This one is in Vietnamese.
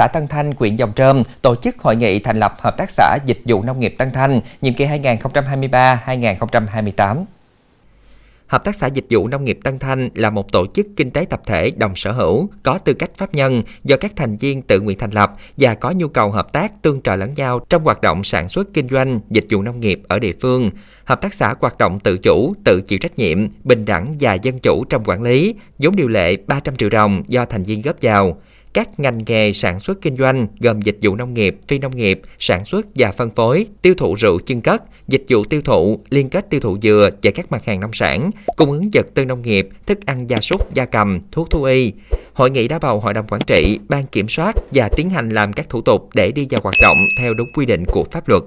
xã Tân Thanh, huyện Giồng Trôm tổ chức hội nghị thành lập Hợp tác xã Dịch vụ Nông nghiệp Tân Thanh nhiệm kỳ 2023-2028. Hợp tác xã Dịch vụ Nông nghiệp Tân Thanh là một tổ chức kinh tế tập thể đồng sở hữu, có tư cách pháp nhân do các thành viên tự nguyện thành lập và có nhu cầu hợp tác tương trợ lẫn nhau trong hoạt động sản xuất kinh doanh, dịch vụ nông nghiệp ở địa phương. Hợp tác xã hoạt động tự chủ, tự chịu trách nhiệm, bình đẳng và dân chủ trong quản lý, vốn điều lệ 300 triệu đồng do thành viên góp vào. Các ngành nghề sản xuất kinh doanh gồm dịch vụ nông nghiệp, phi nông nghiệp, sản xuất và phân phối, tiêu thụ rượu chưng cất, dịch vụ tiêu thụ, liên kết tiêu thụ dừa và các mặt hàng nông sản, cung ứng vật tư nông nghiệp, thức ăn gia súc, gia cầm, thuốc thú y. Hội nghị đã bầu hội đồng quản trị, ban kiểm soát và tiến hành làm các thủ tục để đi vào hoạt động theo đúng quy định của pháp luật.